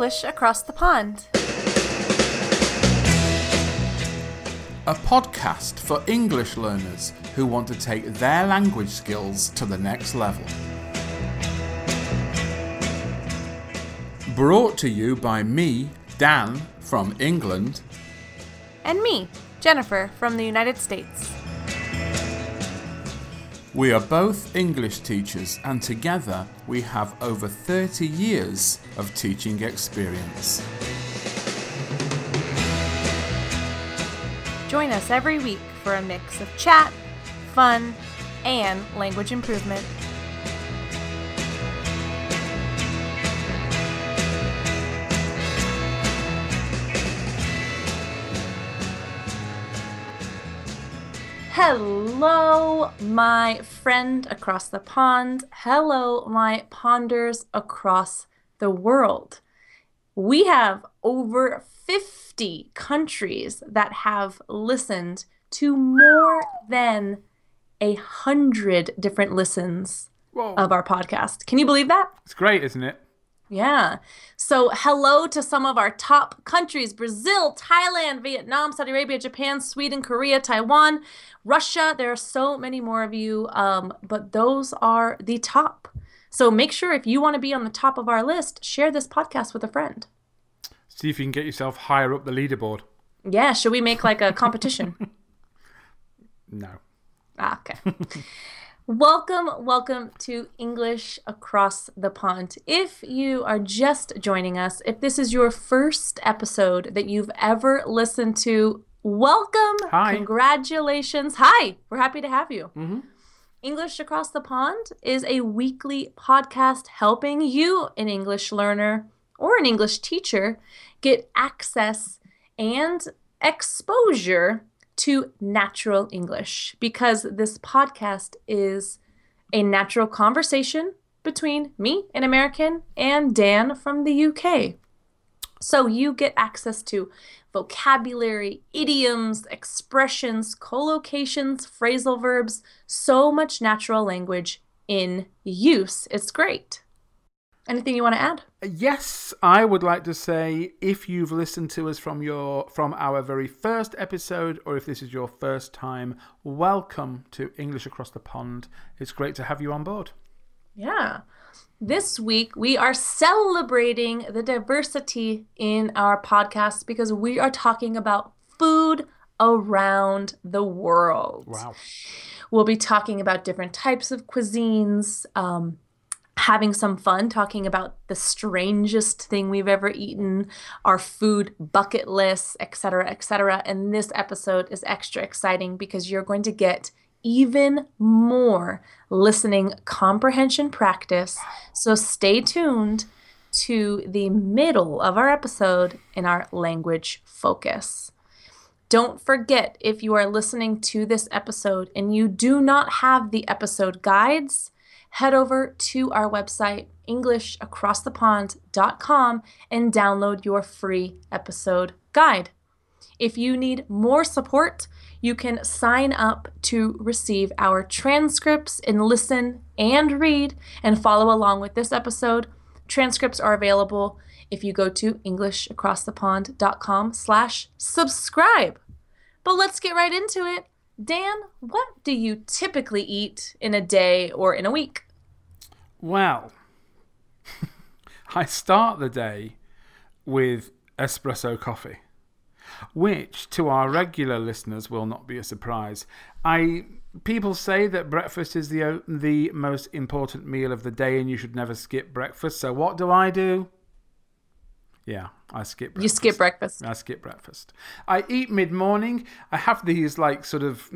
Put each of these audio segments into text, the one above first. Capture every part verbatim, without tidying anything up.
English Across the Pond. A podcast for English learners who want to take their language skills to the next level. Brought to you by me, Dan, from England. And me, Jennifer, from the United States. We are both English teachers, and together we have over thirty years of teaching experience. Join us every week for a mix of chat, fun, and language improvement. Hello, my friend across the pond. Hello, my ponders across the world. We have over fifty countries that have listened to more than a hundred different listens Whoa. Of our podcast. Can you believe that? It's great, isn't it? Yeah. So hello to some of our top countries: Brazil, Thailand, Vietnam, Saudi Arabia, Japan, Sweden, Korea, Taiwan, Russia. There are so many more of you, um, but those are the top. So make sure, if you want to be on the top of our list, share this podcast with a friend. See if you can get yourself higher up the leaderboard. Yeah. Should we make like a competition? No. Ah, okay. Welcome, welcome to English Across the Pond. If you are just joining us, if this is your first episode that you've ever listened to, welcome. Hi. Congratulations. Hi, we're happy to have you. Mm-hmm. English Across the Pond is a weekly podcast helping you, an English learner or an English teacher, get access and exposure to natural English, because this podcast is a natural conversation between me, an American, and Dan from the U K. So you get access to vocabulary, idioms, expressions, collocations, phrasal verbs, so much natural language in use. It's great. Anything you want to add? Yes, I would like to say, if you've listened to us from your from our very first episode, or if this is your first time, welcome to English Across the Pond. It's great to have you on board. Yeah. This week, we are celebrating the diversity in our podcast because we are talking about food around the world. Wow. We'll be talking about different types of cuisines, um, having some fun talking about the strangest thing we've ever eaten, our food bucket lists, et cetera, et cetera. And this episode is extra exciting because you're going to get even more listening comprehension practice. So stay tuned to the middle of our episode in our language focus. Don't forget, if you are listening to this episode and you do not have the episode guides, head over to our website, english across the pond dot com, and download your free episode guide. If you need more support, you can sign up to receive our transcripts and listen and read and follow along with this episode. Transcripts are available if you go to english across the pond dot com slash subscribe. But let's get right into it. Dan, what do you typically eat in a day or in a week? Well, I start the day with espresso coffee, which to our regular listeners will not be a surprise. I people say that breakfast is the the most important meal of the day and you should never skip breakfast. So what do I do? Yeah, I skip breakfast. You skip breakfast. I skip breakfast. I eat mid-morning. I have these like sort of...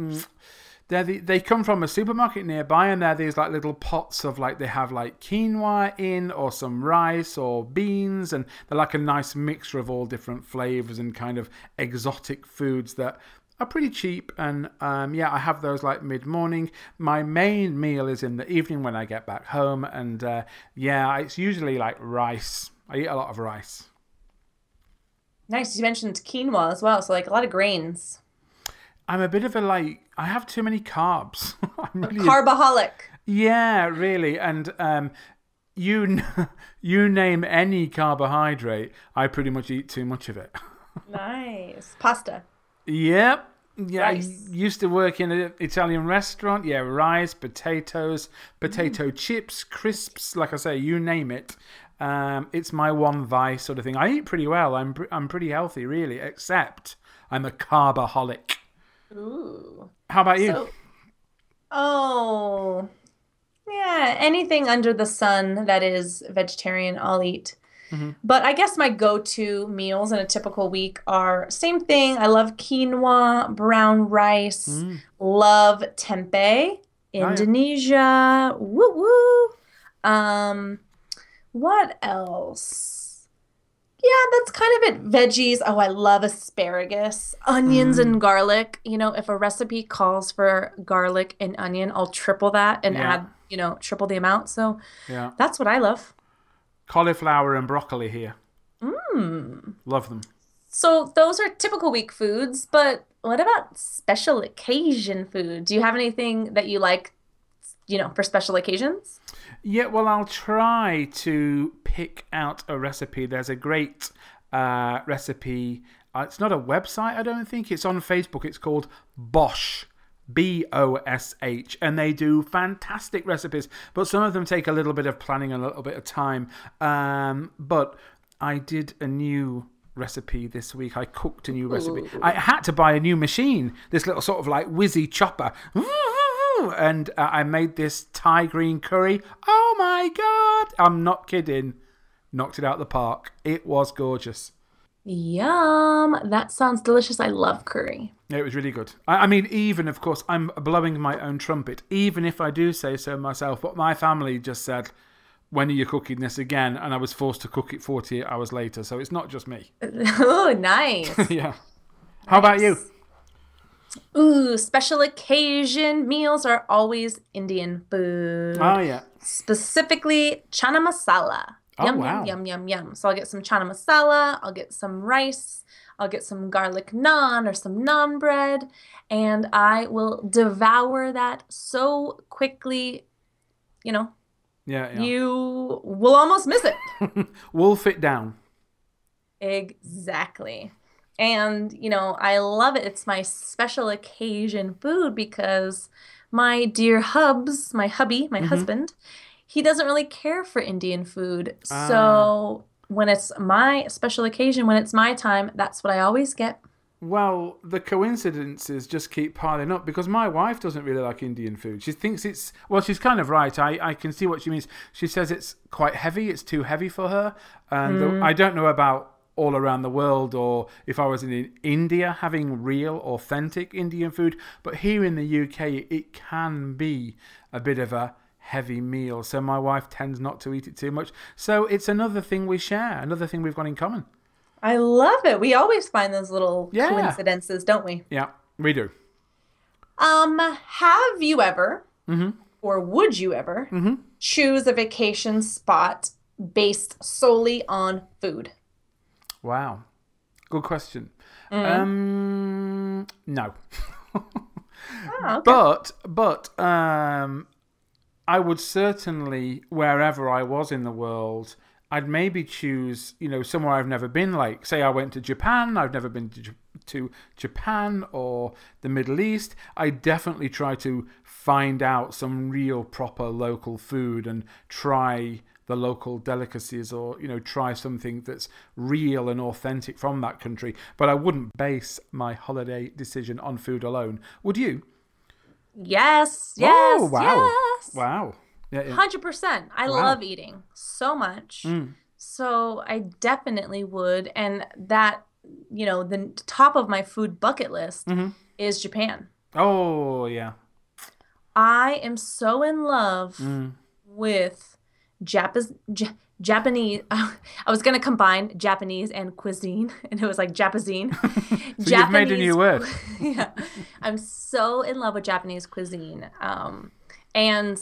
They're the, they come from a supermarket nearby, and they're these like little pots of like... They have like quinoa in, or some rice or beans. And they're like a nice mixture of all different flavors and kind of exotic foods that are pretty cheap. And um, yeah, I have those like mid-morning. My main meal is in the evening when I get back home. And uh, yeah, it's usually like rice. I eat a lot of rice. Nice. You mentioned quinoa as well, so like a lot of grains. I'm a bit of a like, I have too many carbs. I'm really... Carbaholic. Yeah, really. And um, you n- you name any carbohydrate, I pretty much eat too much of it. Nice. Pasta. Yep. Yeah, rice. I used to work in an Italian restaurant. Yeah, rice, potatoes, potato mm. chips, crisps, like I say, you name it. Um, it's my one vice sort of thing. I eat pretty well. I'm I'm pretty healthy, really, except I'm a carboholic. Ooh. How about you? So, oh, yeah, anything under the sun that is vegetarian, I'll eat. Mm-hmm. But I guess my go-to meals in a typical week are same thing. I love quinoa, brown rice, mm. love tempeh, Indonesia, woo woo. Um, what else? Yeah, that's kind of it. Veggies. Oh, I love asparagus, onions mm. and garlic. You know, if a recipe calls for garlic and onion, I'll triple that and yeah. add, you know, triple the amount. So yeah. that's what I love. Cauliflower and broccoli here. Mmm. Love them. So those are typical week foods, but what about special occasion food? Do you have anything that you like, you know, for special occasions? Yeah, well, I'll try to pick out a recipe. There's a great uh, recipe. Uh, it's not a website, I don't think. It's on Facebook. It's called BOSH. B O S H, and they do fantastic recipes, but some of them take a little bit of planning and a little bit of time. Um, but I did a new recipe this week. I cooked a new recipe. Ooh. I had to buy a new machine, this little sort of like whizzy chopper. And uh, I made this Thai green curry. Oh my God. I'm not kidding. Knocked it out of the park. It was gorgeous. Yum. That sounds delicious. I love curry. It was really good. I, I mean, even, of course, I'm blowing my own trumpet, even if I do say so myself. But my family just said, when are you cooking this again? And I was forced to cook it forty-eight hours later. So it's not just me. Oh, nice. Yeah. How nice. About you? Ooh, special occasion meals are always Indian food. Oh, yeah. Specifically, chana masala. Oh, yum, wow. yum, yum, yum, yum. So I'll get some chana masala. I'll get some rice. I'll get some garlic naan or some naan bread, and I will devour that so quickly, you know, yeah, yeah. you will almost miss it. Wolf it down. Exactly. And, you know, I love it. It's my special occasion food because my dear hubs, my hubby, my mm-hmm. husband, he doesn't really care for Indian food. Uh. So... when it's my special occasion, when it's my time, that's what I always get. Well, the coincidences just keep piling up because my wife doesn't really like Indian food. She thinks it's... well, she's kind of right. I, I can see what she means. She says it's quite heavy. It's too heavy for her. And mm. the, I don't know about all around the world or if I was in India having real, authentic Indian food. But here in the U K, it can be a bit of a... heavy meal, so my wife tends not to eat it too much. So it's another thing we share, another thing we've got in common. I love it. We always find those little yeah. coincidences, don't we? Yeah, we do. Um, have you ever, mm-hmm. or would you ever, mm-hmm. choose a vacation spot based solely on food? Wow, good question. Mm-hmm. Um, no. ah, okay. But but um. I would certainly, wherever I was in the world, I'd maybe choose, you know, somewhere I've never been. Like, say I went to Japan. I've never been to, J- to Japan or the Middle East. I definitely try to find out some real proper local food and try the local delicacies or, you know, try something that's real and authentic from that country. But I wouldn't base my holiday decision on food alone. Would you? Yes, yes, oh, wow. yes. Wow. Yeah, yeah. one hundred percent. I wow. love eating so much. Mm. So I definitely would. And that, you know, the top of my food bucket list mm-hmm. is Japan. Oh, yeah. I am so in love mm. with Japanese. J- Japanese, I was going to combine Japanese and cuisine, and it was like Japazine. So Japanese, you've made a new word. Yeah. I'm so in love with Japanese cuisine. Um, and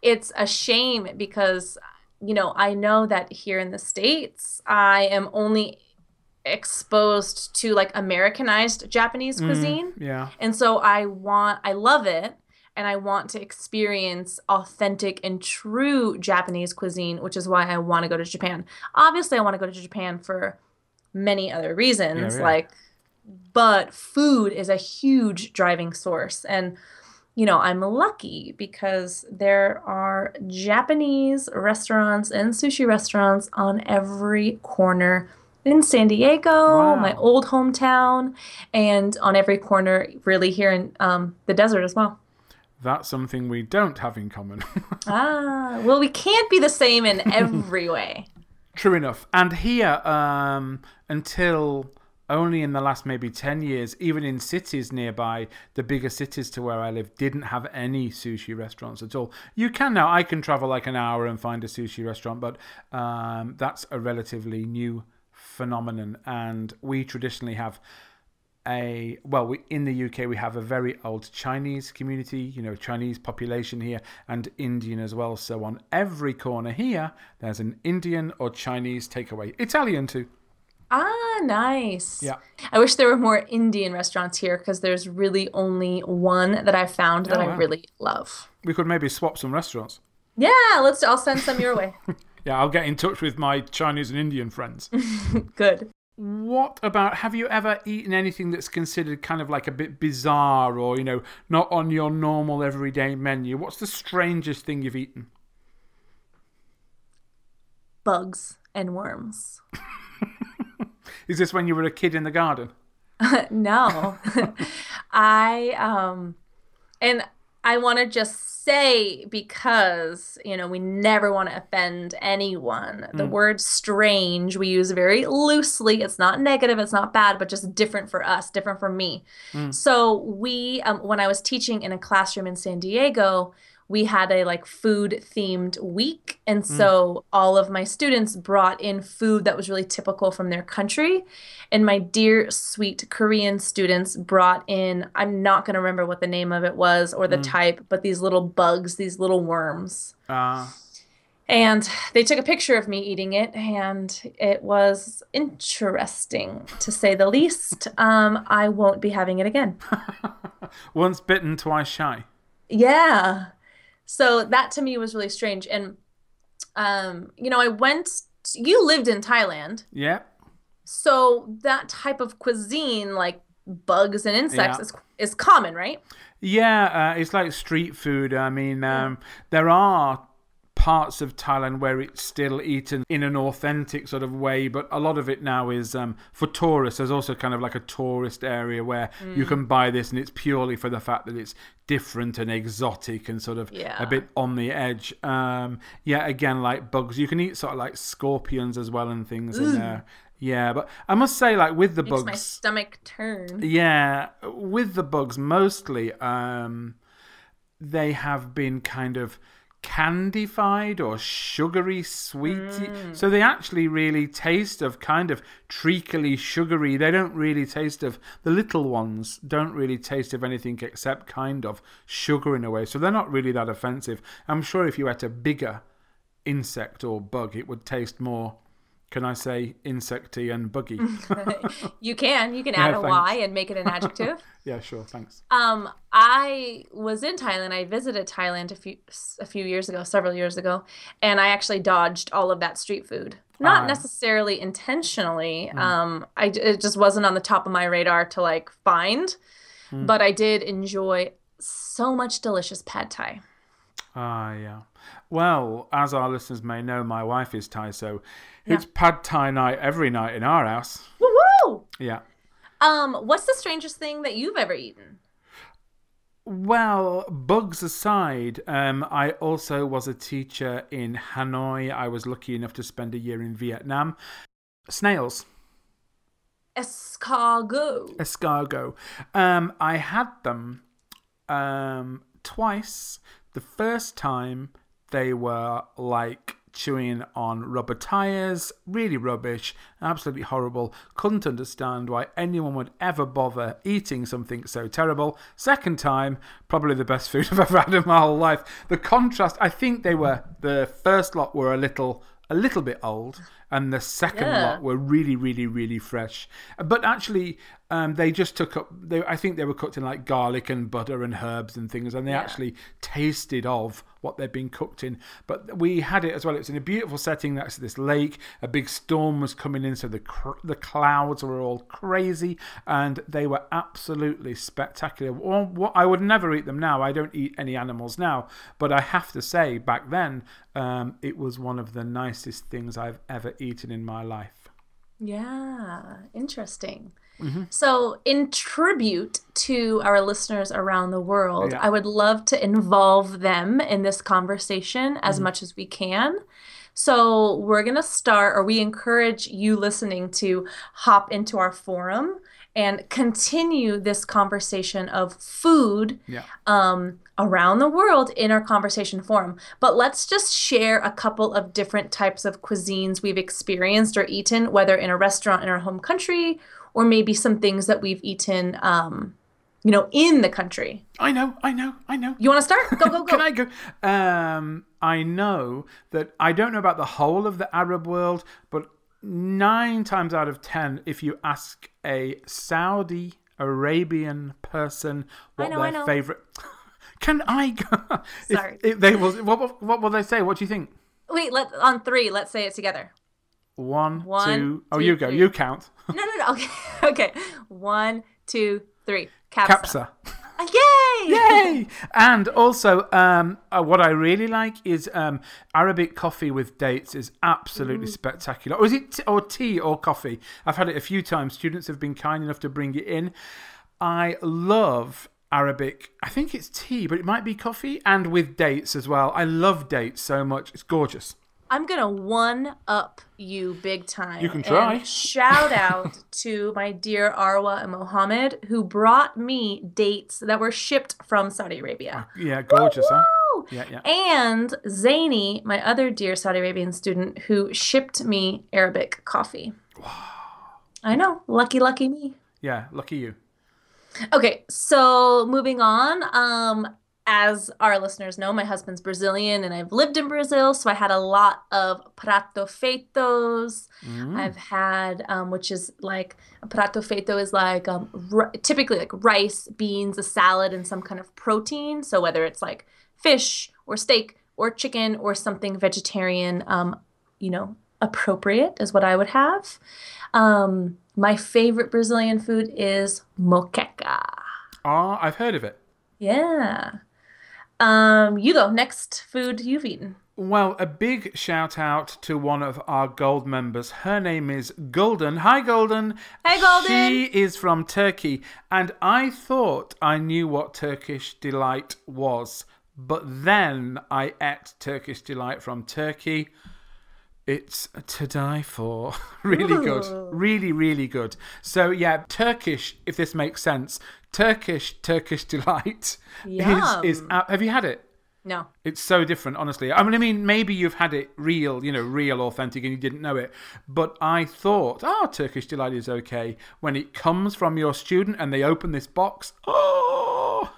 it's a shame because, you know, I know that here in the States, I am only exposed to like Americanized Japanese cuisine. Mm, yeah. And so I want, I love it. and I want to experience authentic and true Japanese cuisine, which is why I want to go to Japan. Obviously, I want to go to Japan for many other reasons, yeah, yeah. like, but food is a huge driving source. And, you know, I'm lucky because there are Japanese restaurants and sushi restaurants on every corner in San Diego, wow. my old hometown, and on every corner really here in um, the desert as well. That's something we don't have in common. Ah, well, we can't be the same in every way. True enough. And here, um, until only in the last maybe ten years, even in cities nearby, the bigger cities to where I live, didn't have any sushi restaurants at all. You can now. I can travel like an hour and find a sushi restaurant, but um, that's a relatively new phenomenon. And we traditionally have a, well, we, in the U K, we have a very old Chinese community, you know, Chinese population here, and Indian as well. So on every corner here, there's an Indian or Chinese takeaway. Italian too. Ah, nice. Yeah. I wish there were more Indian restaurants here because there's really only one that I found that oh, wow. I really love. We could maybe swap some restaurants. Yeah, let's. I'll send some your way. Yeah, I'll get in touch with my Chinese and Indian friends. Good. What about, have you ever eaten anything that's considered kind of like a bit bizarre or, you know, not on your normal everyday menu? What's the strangest thing you've eaten? Bugs and worms. Is this when you were a kid in the garden? No. I, um, and I want to just say, because, you know, we never want to offend anyone. The mm. word strange we use very loosely. It's not negative, it's not bad, but just different for us, different for me. Mm. So we, um, when I was teaching in a classroom in San Diego, we had a like food themed week. And so mm. all of my students brought in food that was really typical from their country. And my dear, sweet Korean students brought in, I'm not going to remember what the name of it was or the mm. type, but these little bugs, these little worms. Uh. And they took a picture of me eating it. And it was interesting, to say the least. Um, I won't be having it again. Once bitten, twice shy. Yeah. So that to me was really strange. And, um, you know, I went, to, you lived in Thailand. Yeah. So that type of cuisine, like bugs and insects, yeah. is is common, right? Yeah. Uh, it's like street food. I mean, um, there are parts of Thailand where it's still eaten in an authentic sort of way, but a lot of it now is um, for tourists. There's also kind of like a tourist area where mm. you can buy this, and it's purely for the fact that it's different and exotic and sort of yeah. a bit on the edge. Um, yeah, again, like bugs. You can eat sort of like scorpions as well and things Ooh. in there. Yeah, but I must say, like with the Makes bugs... Makes my stomach turn. Yeah, with the bugs mostly, um, they have been kind of candified or sugary sweet, mm. so they actually really taste of kind of treacly sugary. They don't really taste of, the little ones don't really taste of anything except kind of sugar in a way, so they're not really that offensive. I'm sure if you ate a bigger insect or bug, it would taste more, can I say, insecty and buggy? You can. You can add yeah, a Y and make it an adjective. Yeah, sure. Thanks. Um, I was in Thailand. I visited Thailand a few a few years ago, several years ago, and I actually dodged all of that street food. Not uh, necessarily intentionally. Mm. Um, I, it just wasn't on the top of my radar to like find, mm. but I did enjoy so much delicious pad Thai. Ah, uh, yeah. Well, as our listeners may know, my wife is Thai, so yeah. it's pad Thai night every night in our house. Woo-woo! Yeah. Um, what's the strangest thing that you've ever eaten? Well, bugs aside, um, I also was a teacher in Hanoi. I was lucky enough to spend a year in Vietnam. Snails. Escargot. Escargot. Um, I had them um, twice. The first time, they were like chewing on rubber tires, really rubbish, absolutely horrible. Couldn't understand why anyone would ever bother eating something so terrible. Second time, probably the best food I've ever had in my whole life. The contrast, I think they were, the first lot were a little... a little bit old, and the second yeah. lot were really, really, really fresh. But actually, Um, they just took up, they, I think they were cooked in like garlic and butter and herbs and things, and they yeah. actually tasted of what they'd been cooked in. But we had it as well. It was in a beautiful setting next to this lake. A big storm was coming in, so the cr- the clouds were all crazy, and they were absolutely spectacular. Well, what, I would never eat them now. I don't eat any animals now. But I have to say, back then, um, it was one of the nicest things I've ever eaten in my life. Yeah, interesting. Mm-hmm. So in tribute to our listeners around the world, yeah. I would love to involve them in this conversation as mm-hmm. much as we can. So we're going to start, or we encourage you listening to hop into our forum and continue this conversation of food yeah. um, around the world in our conversation forum. But let's just share a couple of different types of cuisines we've experienced or eaten, whether in a restaurant in our home country, or maybe some things that we've eaten, um, you know, in the country. I know, I know, I know. You want to start? Go, go, go. Can I go? Um, I know that I don't know about the whole of the Arab world, but nine times out of ten, if you ask a Saudi Arabian person what know, their favorite... Can I go? Sorry. If, if they will, what, what will they say? What do you think? Wait, let, on three, let's say it together. One, One two... Oh, two, you go. Three. You count. No, no, no. Okay. okay. One, two, three. Kapsa. Kapsa. Yay! Yay! And also, um, uh, what I really like is um, Arabic coffee with dates is absolutely mm. spectacular. Or is it t- or tea or coffee? I've had it a few times. Students have been kind enough to bring it in. I love Arabic. I think it's tea, but it might be coffee, and with dates as well. I love dates so much. It's gorgeous. I'm going to one-up you big time. You can try. And shout out to my dear Arwa and Mohammed, who brought me dates that were shipped from Saudi Arabia. Oh, yeah, gorgeous, woo-woo! Huh? Yeah, yeah. And Zaini, my other dear Saudi Arabian student, who shipped me Arabic coffee. Wow. I know. Lucky, lucky me. Yeah, lucky you. Okay, so moving on. Um... As our listeners know, my husband's Brazilian and I've lived in Brazil, so I had a lot of prato feitos. Mm. I've had, um, which is like, a prato feito is like um, r- typically like rice, beans, a salad, and some kind of protein. So whether it's like fish or steak or chicken or something vegetarian, um, you know, appropriate is what I would have. Um, my favorite Brazilian food is moqueca. Ah, oh, I've heard of it. Yeah. Um, you go. Next food you've eaten. Well, a big shout out to one of our Gold members. Her name is Golden. Hi, Golden. Hey, Golden. She is from Turkey, and I thought I knew what Turkish delight was, but then I ate Turkish delight from Turkey. It's to die for. Really Ooh. Good. Really, really good. So, yeah, Turkish, if this makes sense, Turkish, Turkish delight Yum. is... is uh, have you had it? No. It's so different, honestly. I mean, I mean, maybe you've had it real, you know, real, authentic, and you didn't know it. But I thought, oh, Turkish delight is okay. When it comes from your student and they open this box, oh,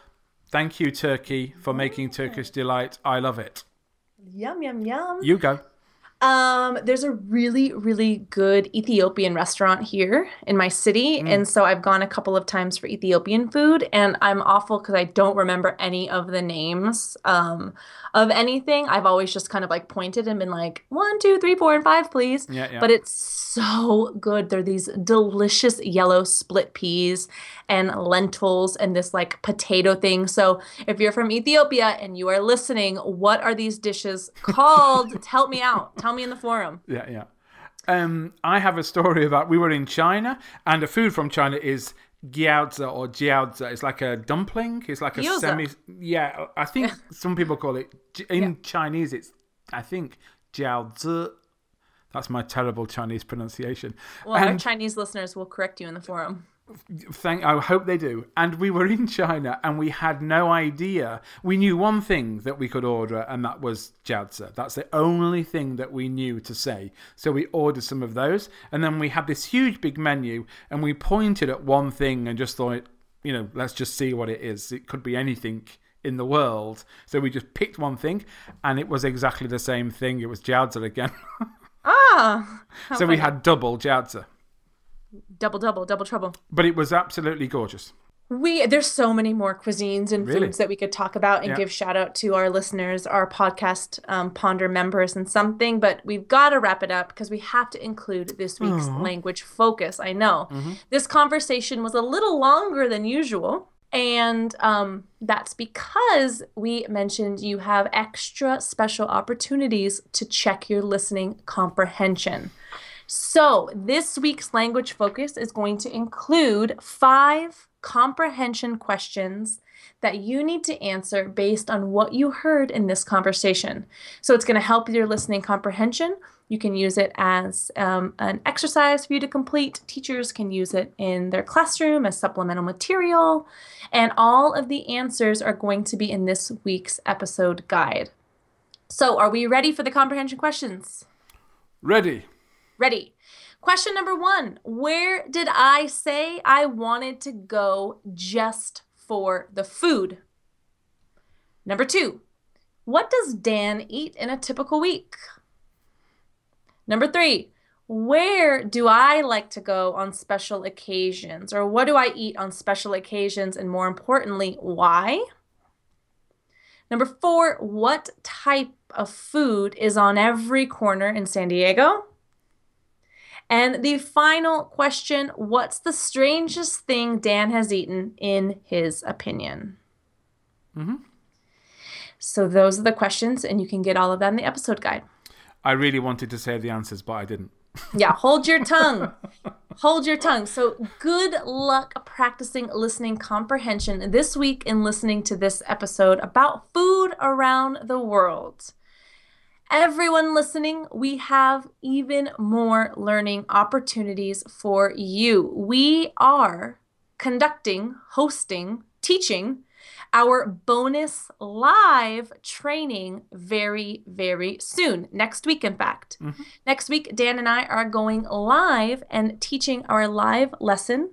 thank you, Turkey, for making Turkish delight. I love it. Yum, yum, yum. You go. Um, there's a really, really good Ethiopian restaurant here in my city. Mm. And so I've gone a couple of times for Ethiopian food, and I'm awful because I don't remember any of the names, um, of anything. I've always just kind of like pointed and been like, one, two, three, four, and five, please. Yeah, yeah. But it's so good. There are these delicious yellow split peas and lentils and this like potato thing. So if you're from Ethiopia and you are listening, what are these dishes called? Help me out. Tell me in the forum. Yeah, yeah. Um, I have a story about, we were in China, and a food from China is jiaozi or jiaozi. It's like a dumpling. It's like a Gyoza. semi. Yeah, I think some people call it in yeah. Chinese. It's I think jiaozi. That's my terrible Chinese pronunciation. Well, and our Chinese listeners will correct you in the forum. Thank, I hope they do. And we were in China, and we had no idea. We knew one thing that we could order, and that was jiaozi. That's the only thing that we knew to say. So we ordered some of those, and then we had this huge big menu, and we pointed at one thing and just thought, you know, let's just see what it is. It could be anything in the world. So we just picked one thing, and it was exactly the same thing. It was jiaozi again. Ah. So funny. We had double jiaozi. double, double, double trouble. But it was absolutely gorgeous. We There's so many more cuisines and really? foods that we could talk about and yeah. give shout out to our listeners, our podcast um, Ponder members and something. But we've got to wrap it up because we have to include this week's Aww. language focus. I know mm-hmm. this conversation was a little longer than usual. And um, that's because we mentioned you have extra special opportunities to check your listening comprehension. So this week's language focus is going to include five comprehension questions that you need to answer based on what you heard in this conversation. So it's going to help your listening comprehension. You can use it as um, an exercise for you to complete. Teachers can use it in their classroom as supplemental material. And all of the answers are going to be in this week's episode guide. So are we ready for the comprehension questions? Ready. Ready. Question number one, where did I say I wanted to go just for the food? Number two, what does Dan eat in a typical week? Number three, where do I like to go on special occasions? Or what do I eat on special occasions? And more importantly, why? Number four, what type of food is on every corner in San Diego? And the final question, what's the strangest thing Dan has eaten in his opinion? Mm-hmm. So those are the questions, and you can get all of that in the episode guide. I really wanted to say the answers, but I didn't. Yeah, hold your tongue. Hold your tongue. So good luck practicing listening comprehension this week in listening to this episode about food around the world. Everyone listening, we have even more learning opportunities for you. We are conducting, hosting, teaching our bonus live training very, very soon. Next week, in fact. Mm-hmm. Next week, Dan and I are going live and teaching our live lesson,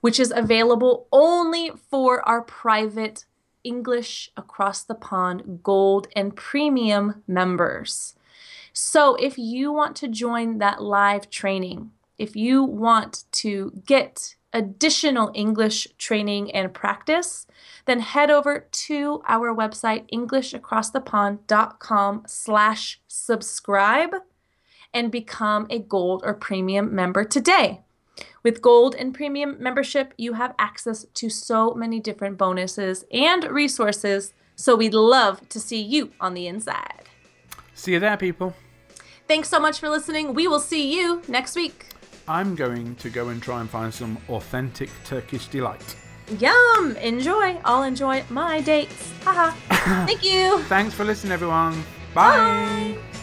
which is available only for our private English Across the Pond Gold and Premium members. So if you want to join that live training, if you want to get additional English training and practice, then head over to our website, englishacrossthepond.com slash subscribe and become a gold or premium member today. With gold and premium membership, you have access to so many different bonuses and resources. So we'd love to see you on the inside. See you there, people. Thanks so much for listening. We will see you next week. I'm going to go and try and find some authentic Turkish delight. Yum! Enjoy. I'll enjoy my dates. Haha. Thank you. Thanks for listening, everyone. Bye. Bye.